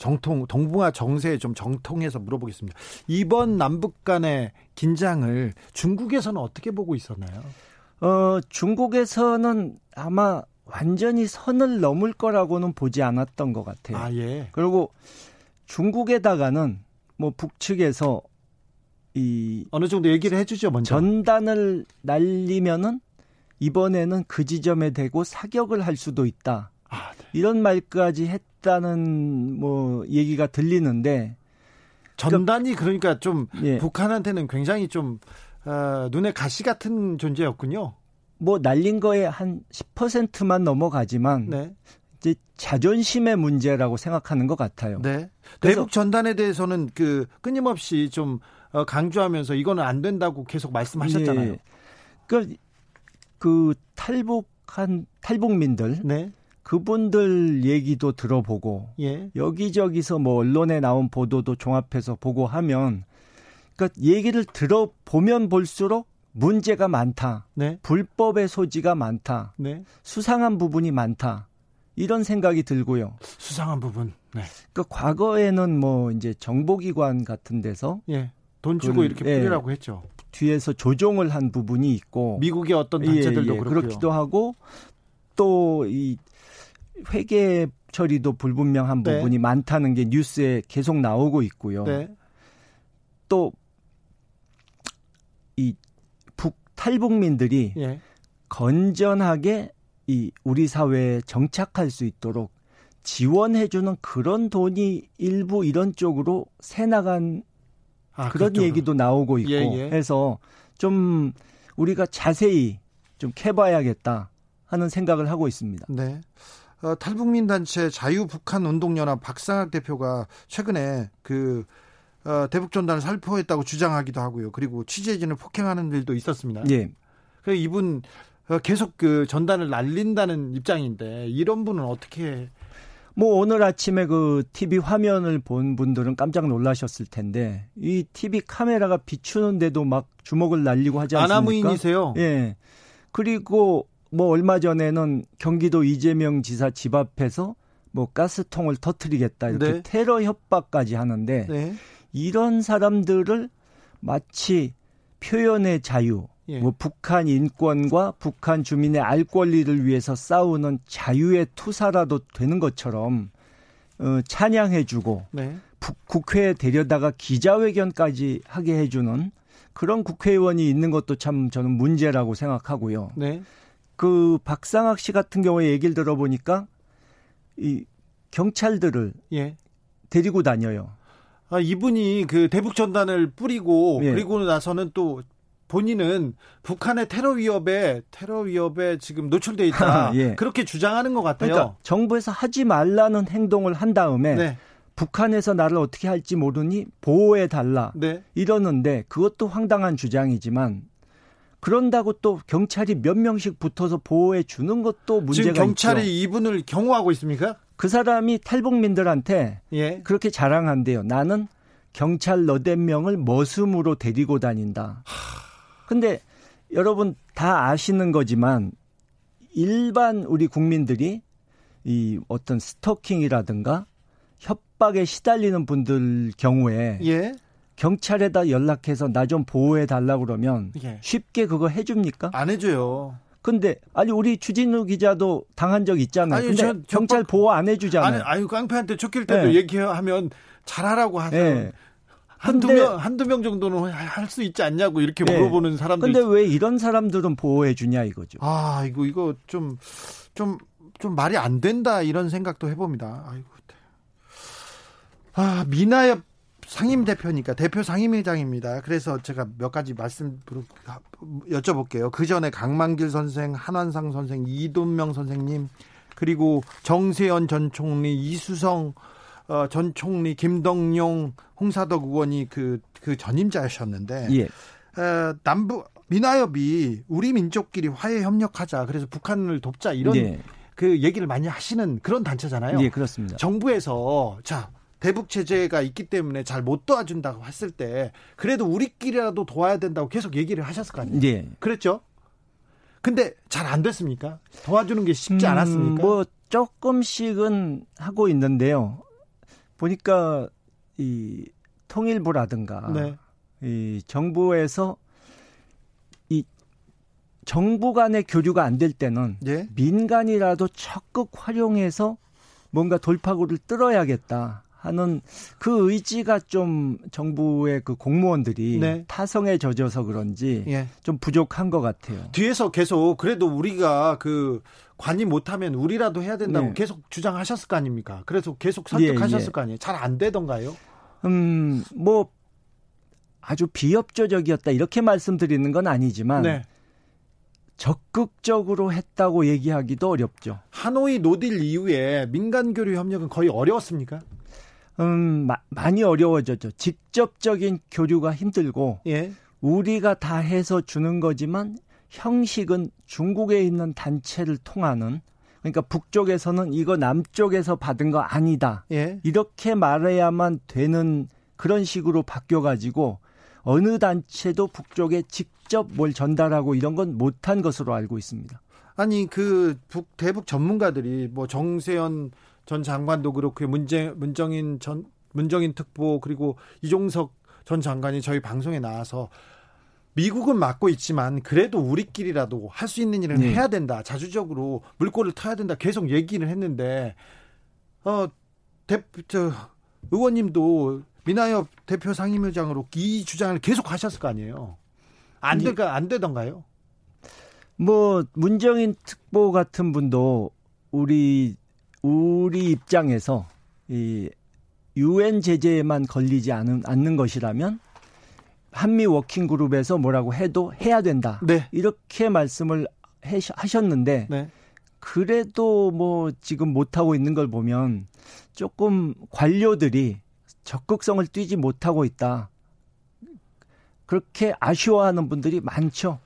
동북아 정세에 좀 정통해서 물어보겠습니다. 이번 남북 간의 긴장을 중국에서는 어떻게 보고 있었나요? 중국에서는 아마 완전히 선을 넘을 거라고는 보지 않았던 것 같아요. 아, 예. 그리고 중국에다가는 뭐 북측에서 어느 정도 얘기를 해주죠, 먼저. 전단을 날리면은 이번에는 그 지점에 대고 사격을 할 수도 있다. 아, 네. 이런 말까지 했다는 뭐 얘기가 들리는데, 전단이 그러니까 좀 예. 북한한테는 굉장히 좀 눈에 가시 같은 존재였군요. 뭐 날린 거에 한 10%만 넘어가지만. 네. 이제 자존심의 문제라고 생각하는 것 같아요. 네. 대북 전단에 대해서는 그 끊임없이 좀 강조하면서 이거는 안 된다고 계속 말씀하셨잖아요. 네. 그 탈북민들, 네. 그분들 얘기도 들어보고 예. 여기저기서 뭐 언론에 나온 보도도 종합해서 보고 하면, 그러니까 얘기를 들어보면 볼수록 문제가 많다, 네. 불법의 소지가 많다, 네. 수상한 부분이 많다. 이런 생각이 들고요. 수상한 부분. 네. 그 과거에는 뭐 이제 정보기관 같은 데서 예. 돈 주고 이렇게 뿌리라고 예. 했죠. 뒤에서 조종을 한 부분이 있고, 미국의 어떤 단체들도 예, 예. 그렇기도 하고, 또 이 회계 처리도 불분명한 네. 부분이 많다는 게 뉴스에 계속 나오고 있고요. 네. 또 이 북탈북민들이 예. 건전하게 이 우리 사회에 정착할 수 있도록 지원해주는 그런 돈이 일부 이런 쪽으로 새 나간 그런 그쪽으로. 얘기도 나오고 있고 예, 예. 해서 좀 우리가 자세히 좀 캐봐야겠다 하는 생각을 하고 있습니다. 네. 탈북민 단체 자유북한운동연합 박상학 대표가 최근에 그 대북 전단을 살포했다고 주장하기도 하고요. 그리고 취재진을 폭행하는 일도 있었습니다. 예. 그래서 이분 계속 그 전단을 날린다는 입장인데, 이런 분은 어떻게? 뭐 오늘 아침에 그 TV 화면을 본 분들은 깜짝 놀라셨을 텐데, 이 TV 카메라가 비추는데도 막 주먹을 날리고 하지 않습니까? 아나무인이세요? 예. 그리고 뭐 얼마 전에는 경기도 이재명 지사 집 앞에서 뭐 가스통을 터뜨리겠다 이렇게 네. 테러 협박까지 하는데 네. 이런 사람들을 마치 표현의 자유, 예. 뭐 북한 인권과 북한 주민의 알 권리를 위해서 싸우는 자유의 투사라도 되는 것처럼 찬양해주고 네. 국회에 데려다가 기자회견까지 하게 해주는 그런 국회의원이 있는 것도 참 저는 문제라고 생각하고요. 네. 그 박상학 씨 같은 경우에 얘기를 들어보니까 이 경찰들을 예. 데리고 다녀요. 아, 이분이 그 대북 전단을 뿌리고 예. 그리고 나서는 또 본인은 북한의 테러 위협에 지금 노출돼 있다. 예. 그렇게 주장하는 것 같아요. 그러니까 정부에서 하지 말라는 행동을 한 다음에 네. 북한에서 나를 어떻게 할지 모르니 보호해 달라. 네. 이러는데 그것도 황당한 주장이지만, 그런다고 또 경찰이 몇 명씩 붙어서 보호해 주는 것도 문제가 있죠. 지금 경찰이 있죠. 이분을 경호하고 있습니까? 그 사람이 탈북민들한테 예. 그렇게 자랑한대요. 나는 경찰 너댓 명을 머슴으로 데리고 다닌다. 근데 여러분 다 아시는 거지만 일반 우리 국민들이 이 어떤 스토킹이라든가 협박에 시달리는 분들 경우에 예. 경찰에다 연락해서 나 좀 보호해 달라고 그러면 예. 쉽게 그거 해줍니까? 안 해줘요. 근데 아니 우리 주진우 기자도 당한 적 있잖아요. 아니, 근데 경찰 보호 안 해주잖아요. 아니 깡패한테 쫓길 때도 예. 얘기하면 잘하라고 하세요. 예. 한두 명 정도는 할 수 있지 않냐고 이렇게 네. 물어보는 사람들. 근데 왜 이런 사람들은 보호해 주냐 이거죠. 아, 이거 좀 말이 안 된다 이런 생각도 해봅니다. 아이고. 미나협 상임대표니까 대표 상임회장입니다. 그래서 제가 몇 가지 말씀 여쭤볼게요. 그 전에 강만길 선생, 한환상 선생, 이돈명 선생님, 그리고 정세현 전 총리, 이수성 전 총리, 김덕룡, 홍사덕 의원이 그 전임자셨는데, 예. 남북 미나협이 우리 민족끼리 화해 협력하자, 그래서 북한을 돕자, 이런 예. 그 얘기를 많이 하시는 그런 단체잖아요. 예, 그렇습니다. 정부에서 자, 대북 제재가 있기 때문에 잘 못 도와준다고 했을 때 그래도 우리끼리라도 도와야 된다고 계속 얘기를 하셨을 거 아니에요. 예. 그랬죠? 근데 잘 안 됐습니까? 도와주는 게 쉽지 않았습니까? 뭐 조금씩은 하고 있는데요. 보니까 이 통일부라든가 네. 이 정부에서 이 정부 간의 교류가 안 될 때는 예? 민간이라도 적극 활용해서 뭔가 돌파구를 뚫어야겠다 하는 그 의지가 좀 정부의 그 공무원들이 네. 타성에 젖어서 그런지 예. 좀 부족한 것 같아요. 뒤에서 계속 그래도 우리가 그 관이 못하면 우리라도 해야 된다고 네. 계속 주장하셨을 거 아닙니까? 그래서 계속 설득하셨을 거 아니에요? 잘 안 되던가요? 뭐 아주 비협조적이었다 이렇게 말씀드리는 건 아니지만 네. 적극적으로 했다고 얘기하기도 어렵죠. 하노이 노딜 이후에 민간 교류 협력은 거의 어려웠습니까? 많이 어려워졌죠. 직접적인 교류가 힘들고 예. 우리가 다 해서 주는 거지만 형식은 중국에 있는 단체를 통하는, 그러니까 북쪽에서는 이거 남쪽에서 받은 거 아니다. 예. 이렇게 말해야만 되는 그런 식으로 바뀌어가지고 어느 단체도 북쪽에 직접 뭘 전달하고 이런 건 못한 것으로 알고 있습니다. 아니 대북 전문가들이 뭐 정세현 전 장관도 그렇고 문정인 특보 그리고 이종석 전 장관이 저희 방송에 나와서 미국은 막고 있지만 그래도 우리끼리라도 할 수 있는 일은 네. 해야 된다. 자주적으로 물꼬를 타야 된다. 계속 얘기를 했는데 의원님도 미나협 대표 상임회장으로 이 주장을 계속 하셨을 거 아니에요. 안 되던가요? 뭐 문정인 특보 같은 분도 우리 입장에서 이 UN 제재에만 걸리지 않는 것이라면 한미 워킹 그룹에서 뭐라고 해도 해야 된다. 네. 이렇게 말씀을 하셨는데 네. 그래도 뭐 지금 못 하고 있는 걸 보면 조금 관료들이 적극성을 띄지 못하고 있다. 그렇게 아쉬워하는 분들이 많죠.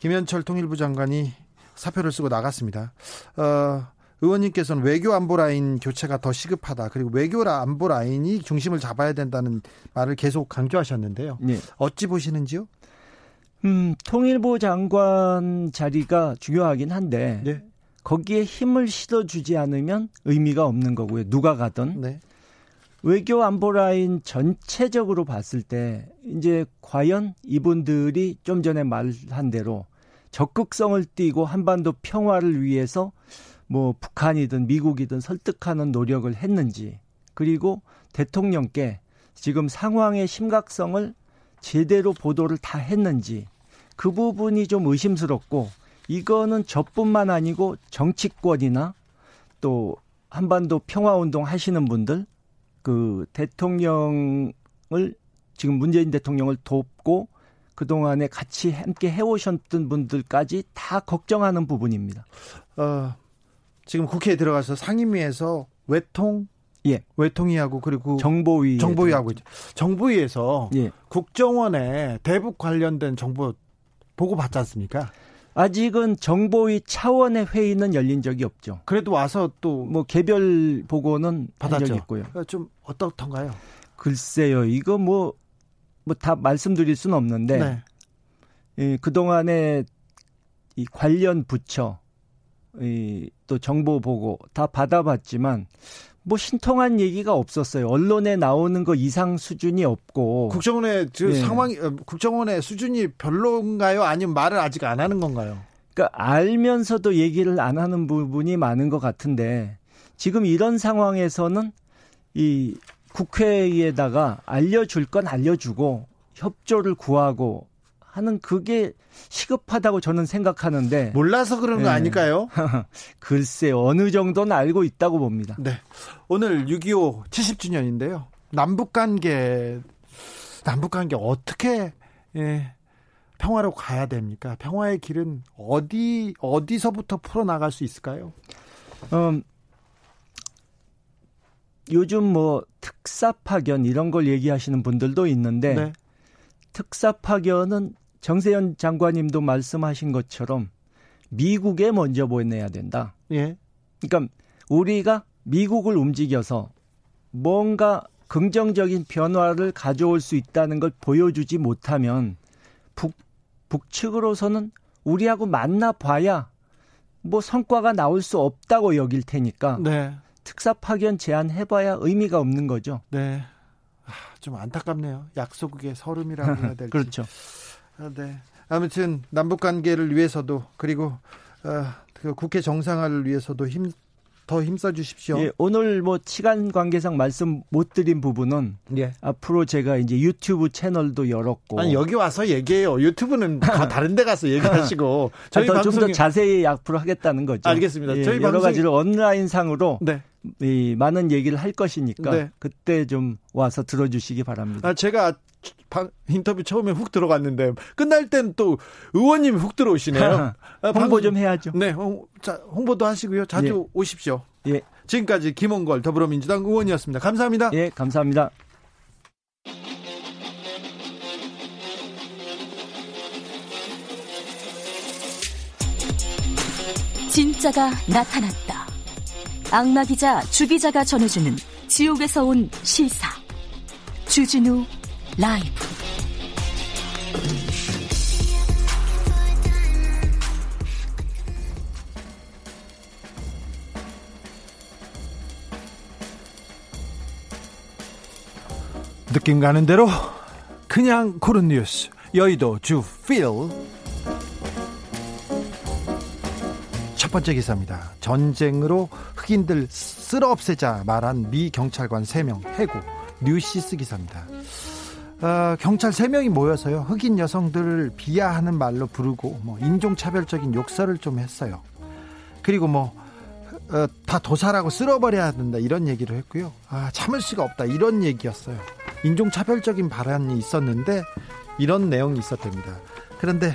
김현철 통일부 장관이 사표를 쓰고 나갔습니다. 의원님께서는 외교 안보 라인 교체가 더 시급하다. 그리고 외교라 안보 라인이 중심을 잡아야 된다는 말을 계속 강조하셨는데요. 네. 어찌 보시는지요? 통일부 장관 자리가 중요하긴 한데 네. 거기에 힘을 실어주지 않으면 의미가 없는 거고요. 누가 가든. 네. 외교 안보 라인 전체적으로 봤을 때 이제 과연 이분들이 좀 전에 말한 대로 적극성을 띠고 한반도 평화를 위해서 뭐 북한이든 미국이든 설득하는 노력을 했는지, 그리고 대통령께 지금 상황의 심각성을 제대로 보도를 다 했는지, 그 부분이 좀 의심스럽고, 이거는 저뿐만 아니고 정치권이나 또 한반도 평화운동 하시는 분들, 그 대통령을 지금 문재인 대통령을 돕고 그동안에 같이 함께 해오셨던 분들까지 다 걱정하는 부분입니다. 지금 국회에 들어가서 상임위에서 외통위하고 그리고 정보위하고 있죠. 정보위에서 예. 국정원에 대북 관련된 정보 보고 받지 않습니까? 아직은 정보위 차원의 회의는 열린 적이 없죠. 그래도 와서 또 뭐 개별 보고는 받았죠. 한 적이 있고요. 좀 어떻던가요? 글쎄요, 이거 뭐 다 말씀드릴 수는 없는데 네. 그동안에 이 관련 부처 또 정보 보고 다 받아봤지만 뭐 신통한 얘기가 없었어요. 언론에 나오는 거 이상 수준이 없고. 국정원의 수준이 별로인가요? 아니면 말을 아직 안 하는 건가요? 그러니까 알면서도 얘기를 안 하는 부분이 많은 것 같은데, 지금 이런 상황에서는 이 국회에다가 알려줄 건 알려주고 협조를 구하고 하는 그게 시급하다고 저는 생각하는데. 몰라서 그런 거 아닐까요? 글쎄, 어느 정도는 알고 있다고 봅니다. 네. 오늘 6.25 70주년인데요. 남북관계 어떻게 평화로 가야 됩니까? 평화의 길은 어디서부터 풀어나갈 수 있을까요? 요즘 뭐 특사 파견 이런 걸 얘기하시는 분들도 있는데 네. 특사 파견은 정세현 장관님도 말씀하신 것처럼 미국에 먼저 보내야 된다. 예. 그러니까 우리가 미국을 움직여서 뭔가 긍정적인 변화를 가져올 수 있다는 걸 보여주지 못하면 북측으로서는 우리하고 만나봐야 뭐 성과가 나올 수 없다고 여길 테니까 네. 특사 파견 제안해봐야 의미가 없는 거죠. 네. 좀 안타깝네요. 약속의 서름이라고 해야 될지. 그렇죠. 네. 아무튼 남북관계를 위해서도 그리고 그 국회 정상화를 위해서도 더 힘써 주십시오. 예, 오늘 뭐 시간 관계상 말씀 못 드린 부분은 예. 앞으로 제가 이제 유튜브 채널도 열었고. 아니 여기 와서 얘기해요. 유튜브는 다른 데 가서 얘기하시고 저희 방송 좀 더 자세히 앞으로 하겠다는 거죠. 알겠습니다. 예, 저희 여러 방송이... 가지를 온라인상으로 네. 이 많은 얘기를 할 것이니까 네. 그때 좀 와서 들어주시기 바랍니다. 아, 제가 인터뷰 처음에 훅 들어갔는데 끝날 땐 또 의원님 훅 들어오시네요. 홍보 좀 해야죠. 네, 홍보도 하시고요. 자주 예. 오십시오. 예. 지금까지 김홍걸 더불어민주당 의원이었습니다. 감사합니다. 예, 감사합니다. 진짜가 나타났다. 악마 기자 주 기자가 전해주는 지옥에서 온 실사 주진우 라이브. 느낌 가는 대로 그냥 고른 뉴스 여의도 주필. 첫 번째 기사입니다. 전쟁으로 흑인들 쓸어없애자 말한 미 경찰관 3명 해고. 뉴시스 기사입니다. 경찰 3명이 모여서요 흑인 여성들을 비하하는 말로 부르고 뭐 인종차별적인 욕설을 좀 했어요. 그리고 뭐 다 도살하고 쓸어버려야 된다 이런 얘기를 했고요. 아, 참을 수가 없다 이런 얘기였어요. 인종차별적인 발언이 있었는데 이런 내용이 있었답니다. 그런데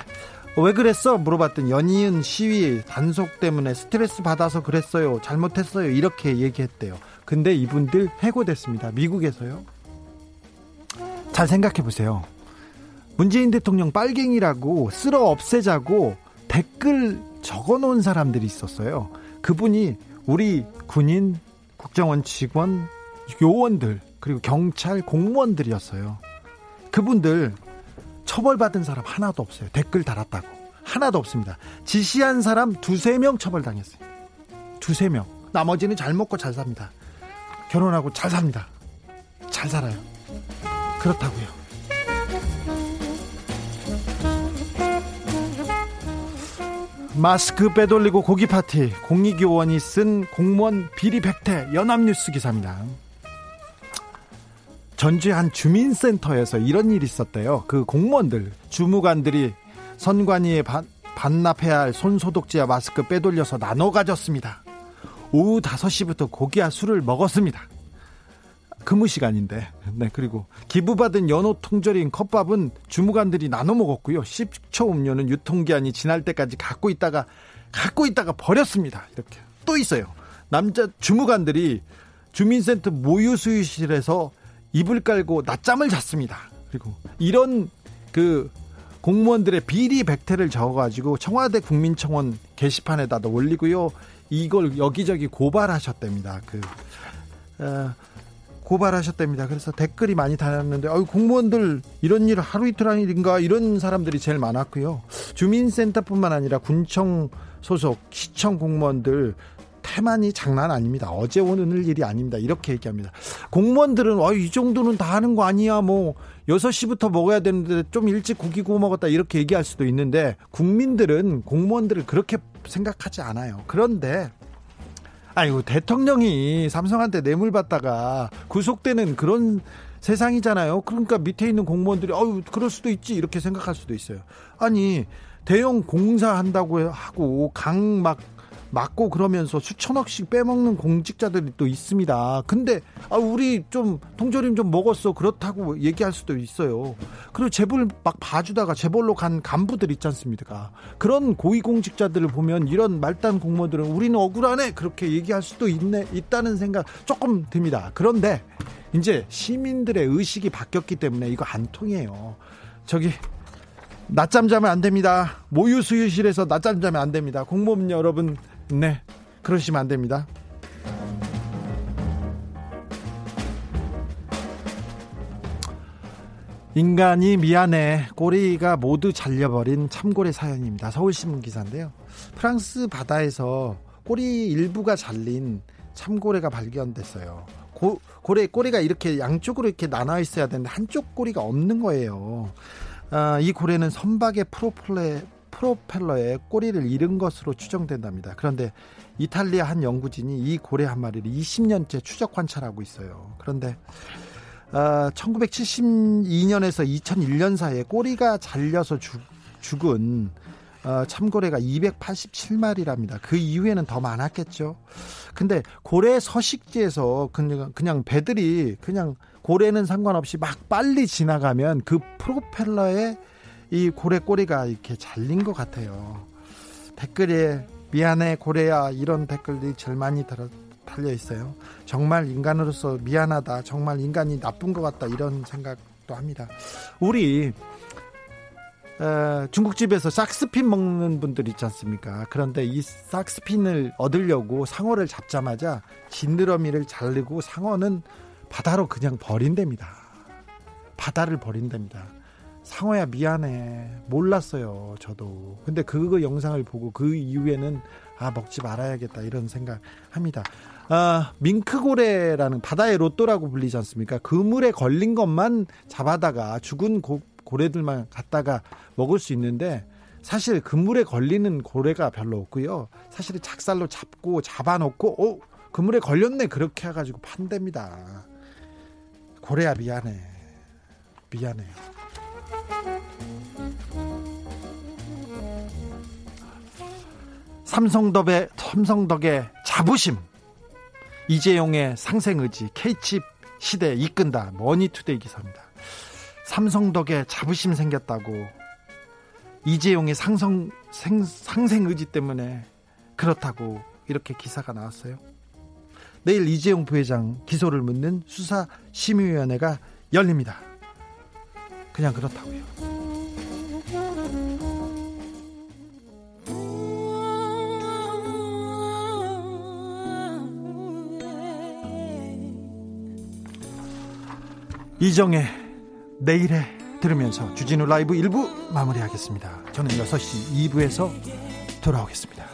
왜 그랬어? 물어봤더니 연이은 시위 단속 때문에 스트레스 받아서 그랬어요. 잘못했어요. 이렇게 얘기했대요. 근데 이분들 해고됐습니다. 미국에서요. 잘 생각해보세요. 문재인 대통령 빨갱이라고 쓸어없애자고 댓글 적어놓은 사람들이 있었어요. 그분이 우리 군인, 국정원 직원, 요원들 그리고 경찰 공무원들이었어요. 그분들 처벌받은 사람 하나도 없어요. 댓글 달았다고 하나도 없습니다. 지시한 사람 2-3명 처벌당했어요. 2-3명. 나머지는 잘 먹고 잘 삽니다. 결혼하고 잘 삽니다. 잘 살아요. 그렇다고요. 마스크 빼돌리고 고기 파티. 공익요원이 쓴 공무원 비리 백태. 연합뉴스 기사입니다. 전주의 한 주민센터에서 이런 일이 있었대요. 그 공무원들, 주무관들이 선관위에 반납해야 할 손소독제와 마스크 빼돌려서 나눠 가졌습니다. 오후 5시부터 고기와 술을 먹었습니다. 근무시간인데. 네, 그리고 기부받은 연어 통조림 컵밥은 주무관들이 나눠 먹었고요. 식초 음료는 유통기한이 지날 때까지 갖고 있다가 버렸습니다. 이렇게 또 있어요. 남자 주무관들이 주민센터 모유수유실에서 이불 깔고 낮잠을 잤습니다. 그리고 이런 그 공무원들의 비리 백태를 적어가지고 청와대 국민청원 게시판에다 올리고요. 이걸 여기저기 고발하셨답니다. 고발하셨답니다. 그래서 댓글이 많이 달았는데 공무원들 이런 일 하루 이틀 한 일인가 이런 사람들이 제일 많았고요. 주민센터뿐만 아니라 군청 소속 시청 공무원들 태만이 장난 아닙니다. 어제 오늘 일이 아닙니다. 이렇게 얘기합니다. 공무원들은 이 정도는 다 하는 거 아니야. 뭐 6시부터 먹어야 되는데 좀 일찍 고기 구워 먹었다 이렇게 얘기할 수도 있는데 국민들은 공무원들을 그렇게 생각하지 않아요. 그런데 대통령이 삼성한테 뇌물 받다가 구속되는 그런 세상이잖아요. 그러니까 밑에 있는 공무원들이 어우 그럴 수도 있지 이렇게 생각할 수도 있어요. 아니 대형 공사한다고 하고 강 막 막고 그러면서 수천억씩 빼먹는 공직자들이 또 있습니다. 근데 아 우리 좀 통조림 좀 먹었어 그렇다고 얘기할 수도 있어요. 그리고 재벌 막 봐주다가 재벌로 간 간부들 있지 않습니까? 그런 고위공직자들을 보면 이런 말단 공무원들은 우리는 억울하네 그렇게 얘기할 수도 있네 있다는 생각 조금 듭니다. 그런데 이제 시민들의 의식이 바뀌었기 때문에 이거 안 통해요. 저기 낮잠 자면 안 됩니다. 모유 수유실에서 낮잠 자면 안 됩니다. 공무원 여러분, 네, 그러시면 안 됩니다. 인간이 미안해. 꼬리가 모두 잘려버린 참고래 사연입니다. 서울신문 기사인데요. 프랑스 바다에서 꼬리 일부가 잘린 참고래가 발견됐어요. 꼬리가 이렇게 양쪽으로 이렇게 나눠 있어야 되는데 한쪽 꼬리가 없는 거예요. 이 고래는 선박의 프로펠러에 꼬리를 잃은 것으로 추정된답니다. 그런데 이탈리아 한 연구진이 이 고래 한 마리를 20년째 추적 관찰하고 있어요. 그런데 1972년에서 2001년 사이에 꼬리가 잘려서 죽은 참고래가 287마리랍니다. 그 이후에는 더 많았겠죠. 근데 고래 서식지에서 그냥 배들이 그냥 고래는 상관없이 막 빨리 지나가면 그 프로펠러에 이 고래 꼬리가 이렇게 잘린 것 같아요. 댓글에 미안해 고래야 이런 댓글들이 제일 많이 달려 있어요. 정말 인간으로서 미안하다. 정말 인간이 나쁜 것 같다. 이런 생각도 합니다. 우리 중국집에서 삭스핀 먹는 분들 있지 않습니까? 그런데 이 삭스핀을 얻으려고 상어를 잡자마자 지느러미를 자르고 상어는 바다로 그냥 버린답니다. 바다를 버린답니다. 상어야 미안해. 몰랐어요. 저도. 근데 그 영상을 보고 그 이후에는 아 먹지 말아야겠다 이런 생각합니다. 밍크고래라는 바다의 로또라고 불리지 않습니까? 그물에 걸린 것만 잡아다가 죽은 고래들만 갖다가 먹을 수 있는데 사실 그물에 걸리는 고래가 별로 없고요. 사실 작살로 잡고 잡아놓고 그물에 걸렸네 그렇게 해가지고 판댑니다. 고래야 미안해. 삼성덕의 자부심, 이재용의 상생의지, K칩 시대 이끈다. 머니투데이 기사입니다. 삼성덕에 자부심 생겼다고 이재용의 상생의지 때문에 그렇다고 이렇게 기사가 나왔어요. 내일 이재용 부회장 기소를 묻는 수사심의위원회가 열립니다. 그냥 그렇다고요. 이정의 내일에 들으면서 주진우 라이브 1부 마무리하겠습니다. 저는 6시 2부에서 돌아오겠습니다.